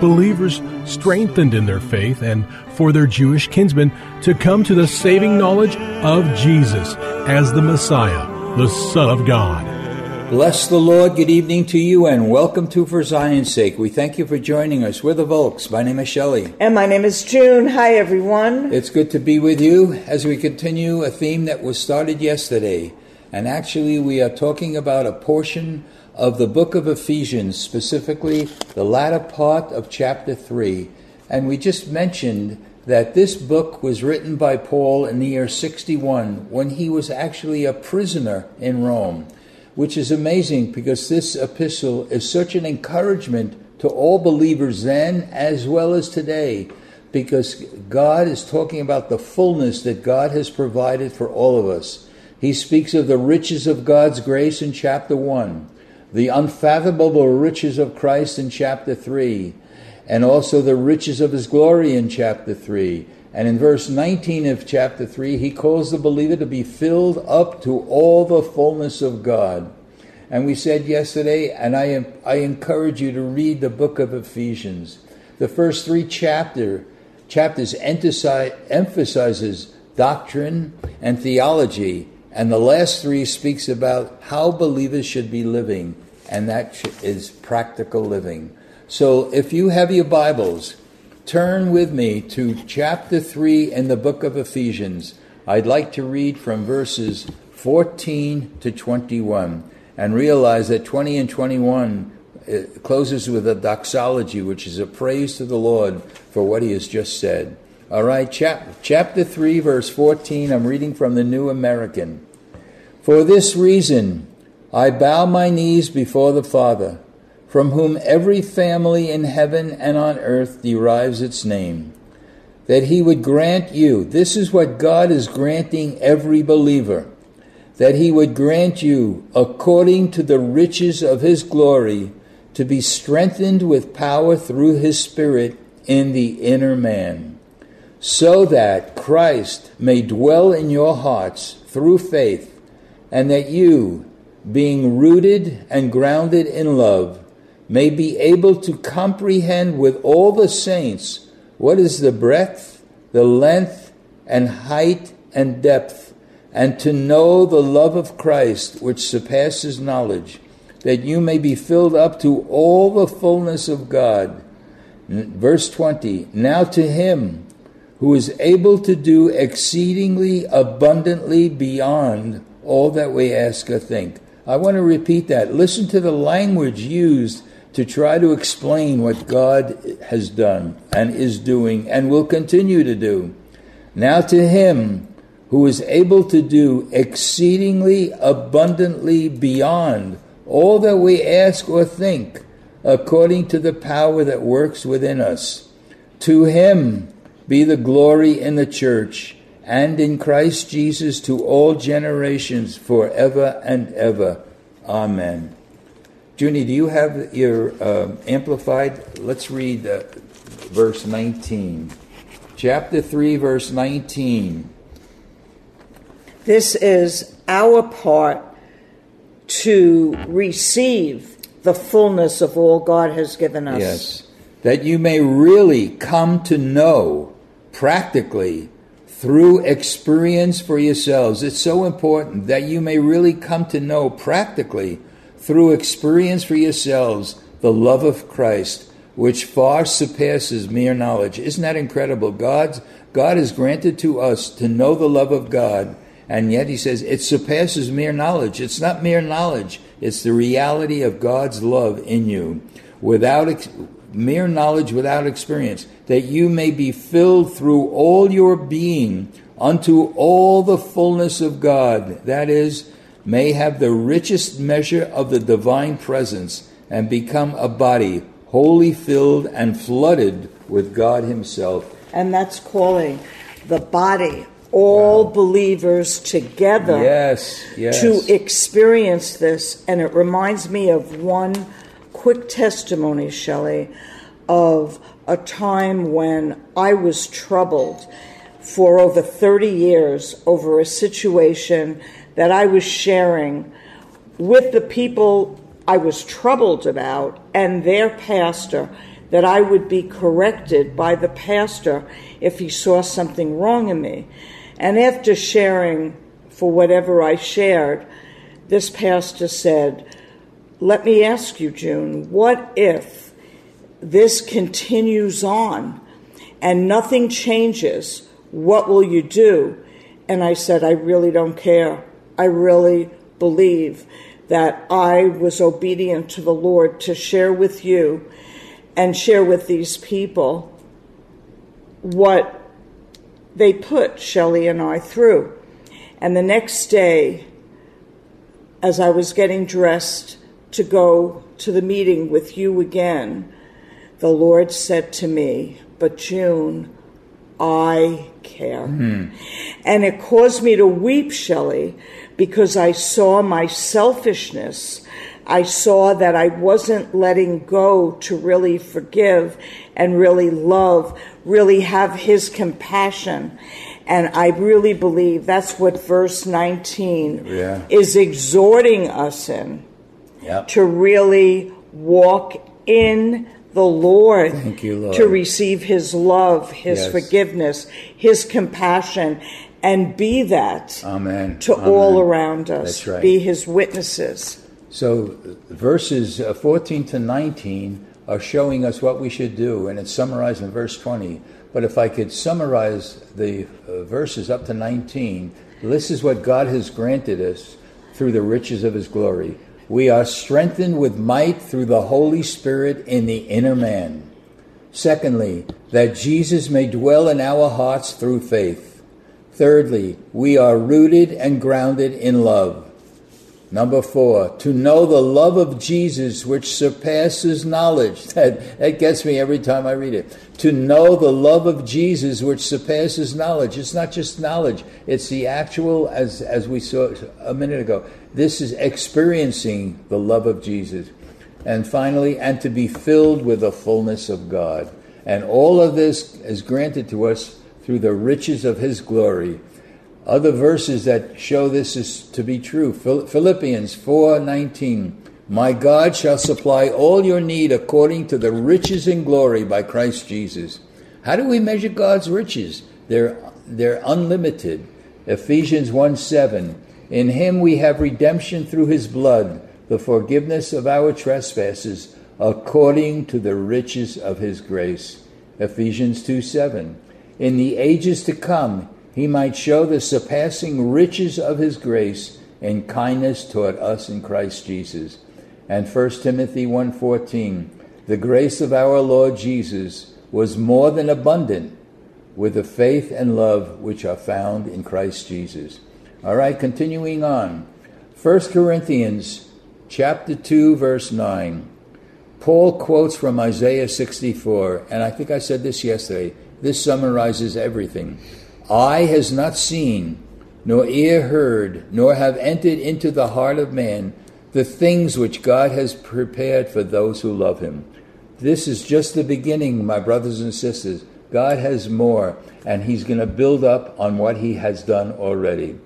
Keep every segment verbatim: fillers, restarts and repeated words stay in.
believers strengthened in their faith and for their Jewish kinsmen to come to the saving knowledge of Jesus as the Messiah, the Son of God. Bless the Lord. Good evening to you and welcome to For Zion's Sake. We thank you for joining us. We're the Volks. My name is Shelley. And my name is June. Hi, everyone. It's good to be with you as we continue a theme that was started yesterday. And actually, we are talking about a portion of the book of Ephesians, specifically the latter part of chapter three. And we just mentioned that this book was written by Paul in the year sixty-one, when he was actually a prisoner in Rome, which is amazing because this epistle is such an encouragement to all believers then as well as today, because God is talking about the fullness that God has provided for all of us. He speaks of the riches of God's grace in chapter one, the unfathomable riches of Christ in chapter three, and also the riches of his glory in chapter three. And in verse nineteen of chapter three, he calls the believer to be filled up to all the fullness of God. And we said yesterday, and I I encourage you to read the book of Ephesians. The first three chapter chapters emphasizes doctrine and theology, and the last three speaks about how believers should be living, and that is practical living. So if you have your Bibles, turn with me to chapter three in the book of Ephesians. I'd like to read from verses fourteen to twenty-one, and realize that twenty and twenty-one closes with a doxology, which is a praise to the Lord for what he has just said. All right, chap- chapter three, verse fourteen, I'm reading from the New American. "For this reason, I bow my knees before the Father, from whom every family in heaven and on earth derives its name, that he would grant you," this is what God is granting every believer, "that he would grant you, according to the riches of his glory, to be strengthened with power through his Spirit in the inner man, so that Christ may dwell in your hearts through faith, and that you, being rooted and grounded in love, may be able to comprehend with all the saints what is the breadth, the length, and height, and depth, and to know the love of Christ, which surpasses knowledge, that you may be filled up to all the fullness of God." Verse twenty, "Now to him who is able to do exceedingly abundantly beyond all that we ask or think." I want to repeat that. Listen to the language used to try to explain what God has done and is doing and will continue to do. Now to him who is able to do exceedingly abundantly beyond all that we ask or think, according to the power that works within us. To him be the glory in the church and in Christ Jesus to all generations forever and ever. Amen. Junie, do you have your uh, amplified? Let's read uh, verse nineteen. Chapter three, verse nineteen. "This is our part to receive the fullness of all God has given us." Yes. "That you may really come to know practically through experience for yourselves." It's so important that you may really come to know practically through experience for yourselves the love of Christ, which far surpasses mere knowledge. Isn't that incredible? God's, God has granted to us to know the love of God, and yet he says it surpasses mere knowledge. It's not mere knowledge. It's the reality of God's love in you, without ex- mere knowledge, without experience, that you may be filled through all your being unto all the fullness of God. That is, may have the richest measure of the divine presence and become a body wholly filled and flooded with God himself. And that's calling the body, all wow. believers together yes, yes. to experience this. And it reminds me of one quick testimony, Shelley, of a time when I was troubled for over thirty years over a situation that I was sharing with the people I was troubled about and their pastor, that I would be corrected by the pastor if he saw something wrong in me. And after sharing for whatever I shared, this pastor said, "Let me ask you, June, what if this continues on and nothing changes? What will you do?" And I said, "I really don't care. I really believe that I was obedient to the Lord to share with you and share with these people what they put Shelley and I through." And the next day, as I was getting dressed to go to the meeting with you again, the Lord said to me, "But June, I care." Mm-hmm. And it caused me to weep, Shelley, because I saw my selfishness. I saw that I wasn't letting go to really forgive and really love, really have his compassion. And I really believe that's what verse nineteen yeah. is exhorting us in, yep. to really walk in the Lord, Thank you, Lord, to receive his love, his yes. forgiveness, his compassion, and be that Amen. to Amen. all around us. Right. Be his witnesses. So verses fourteen to nineteen are showing us what we should do, and it's summarized in verse twenty. But if I could summarize the verses up to nineteen, this is what God has granted us through the riches of his glory. We are strengthened with might through the Holy Spirit in the inner man. Secondly, that Jesus may dwell in our hearts through faith. Thirdly, we are rooted and grounded in love. Number four, to know the love of Jesus which surpasses knowledge. That, that gets me every time I read it. To know the love of Jesus which surpasses knowledge. It's not just knowledge. It's the actual, as, as we saw a minute ago, this is experiencing the love of Jesus. And finally, and to be filled with the fullness of God. And all of this is granted to us through the riches of his glory. Other verses that show this is to be true. Philippians four nineteen. My God shall supply all your need according to the riches in glory by Christ Jesus. How do we measure God's riches? They're, they're unlimited. Ephesians one seven. In him we have redemption through his blood, the forgiveness of our trespasses, according to the riches of his grace. Ephesians two seven. In the ages to come, he might show the surpassing riches of his grace and kindness toward us in Christ Jesus. And First Timothy one fourteen, the grace of our Lord Jesus was more than abundant with the faith and love which are found in Christ Jesus. All right, continuing on. First Corinthians chapter two, verse nine. Paul quotes from Isaiah sixty-four, and I think I said this yesterday. This summarizes everything. Eye has not seen, nor ear heard, nor have entered into the heart of man the things which God has prepared for those who love him. This is just the beginning, my brothers and sisters. God has more, and he's going to build up on what he has done already.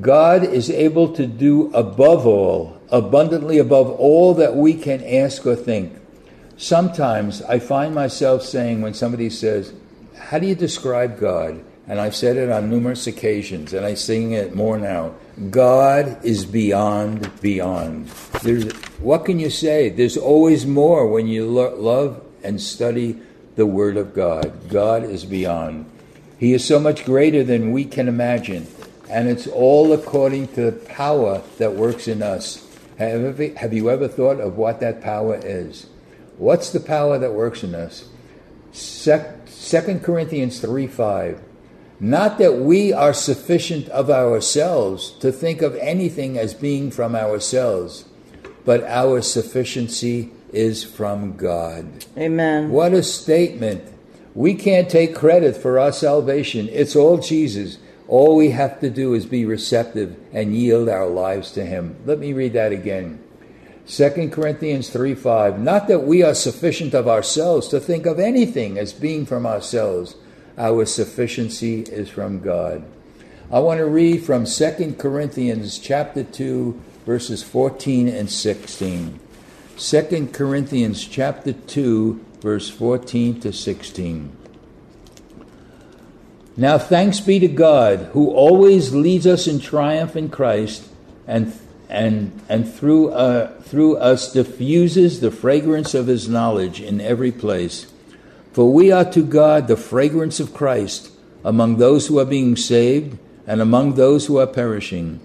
God is able to do above all, abundantly above all that we can ask or think. Sometimes I find myself saying, when somebody says, "How do you describe God?" And I've said it on numerous occasions, and I sing it more now. God is beyond, beyond. There's, what can you say? There's always more when you lo- love and study the Word of God. God is beyond. He is so much greater than we can imagine, and it's all according to the power that works in us. Have you, have you ever thought of what that power is? What's the power that works in us? Second Corinthians three five. Not that we are sufficient of ourselves to think of anything as being from ourselves, but our sufficiency is from God. Amen. What a statement. We can't take credit for our salvation. It's all Jesus. All we have to do is be receptive and yield our lives to him. Let me read that again. Second Corinthians three five. Not that we are sufficient of ourselves to think of anything as being from ourselves. Our sufficiency is from God. I want to read from Second Corinthians chapter two, verses fourteen and sixteen. Second Corinthians chapter two, verse fourteen to sixteen. Now thanks be to God, who always leads us in triumph in Christ, and and and through uh, through us diffuses the fragrance of his knowledge in every place. For we are to God the fragrance of Christ among those who are being saved and among those who are perishing.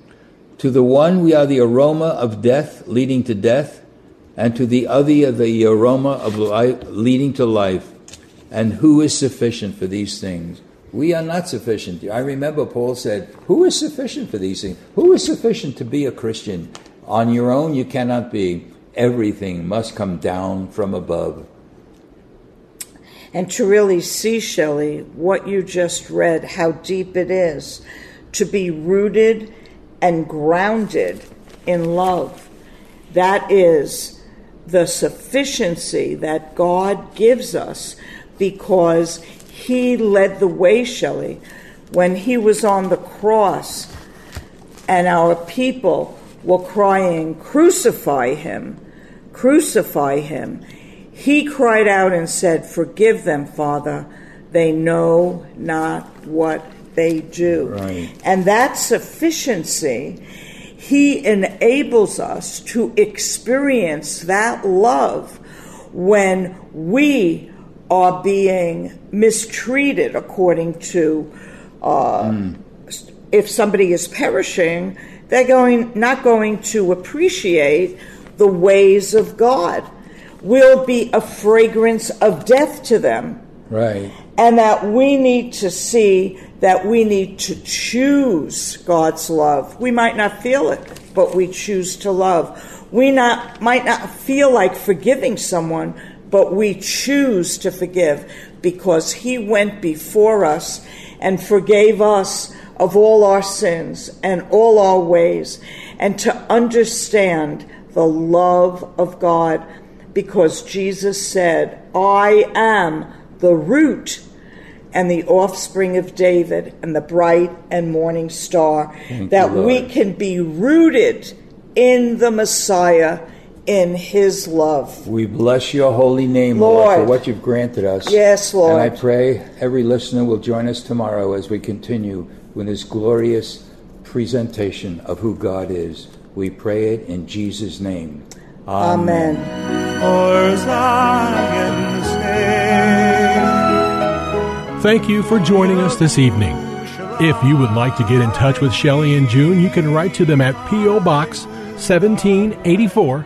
To the one we are the aroma of death leading to death, and to the other the aroma of life leading to life. And who is sufficient for these things? We are not sufficient. I remember Paul said, who is sufficient for these things? Who is sufficient to be a Christian? On your own you cannot be. Everything must come down from above. And to really see, Shelley, what you just read, how deep it is to be rooted and grounded in love. That is the sufficiency that God gives us, because he led the way, Shelley, when he was on the cross and our people were crying, crucify him, crucify him. He cried out and said, forgive them, Father, they know not what they do. Right. And that sufficiency, he enables us to experience that love when we are being mistreated according to, uh, mm. if somebody is perishing, they're going not going to appreciate the ways of God. Will be a fragrance of death to them. Right. And that we need to see that we need to choose God's love. We might not feel it, but we choose to love. We not might not feel like forgiving someone, but we choose to forgive, because he went before us and forgave us of all our sins and all our ways, and to understand the love of God. Because Jesus said, I am the root and the offspring of David and the bright and morning star. Thank that you, we can be rooted in the Messiah, in his love. We bless your holy name, Lord, Lord, for what you've granted us. Yes, Lord. And I pray every listener will join us tomorrow as we continue with this glorious presentation of who God is. We pray it in Jesus' name. Amen. Thank you for joining us this evening. If you would like to get in touch with Shelley and June, you can write to them at P O. Box seventeen eighty-four,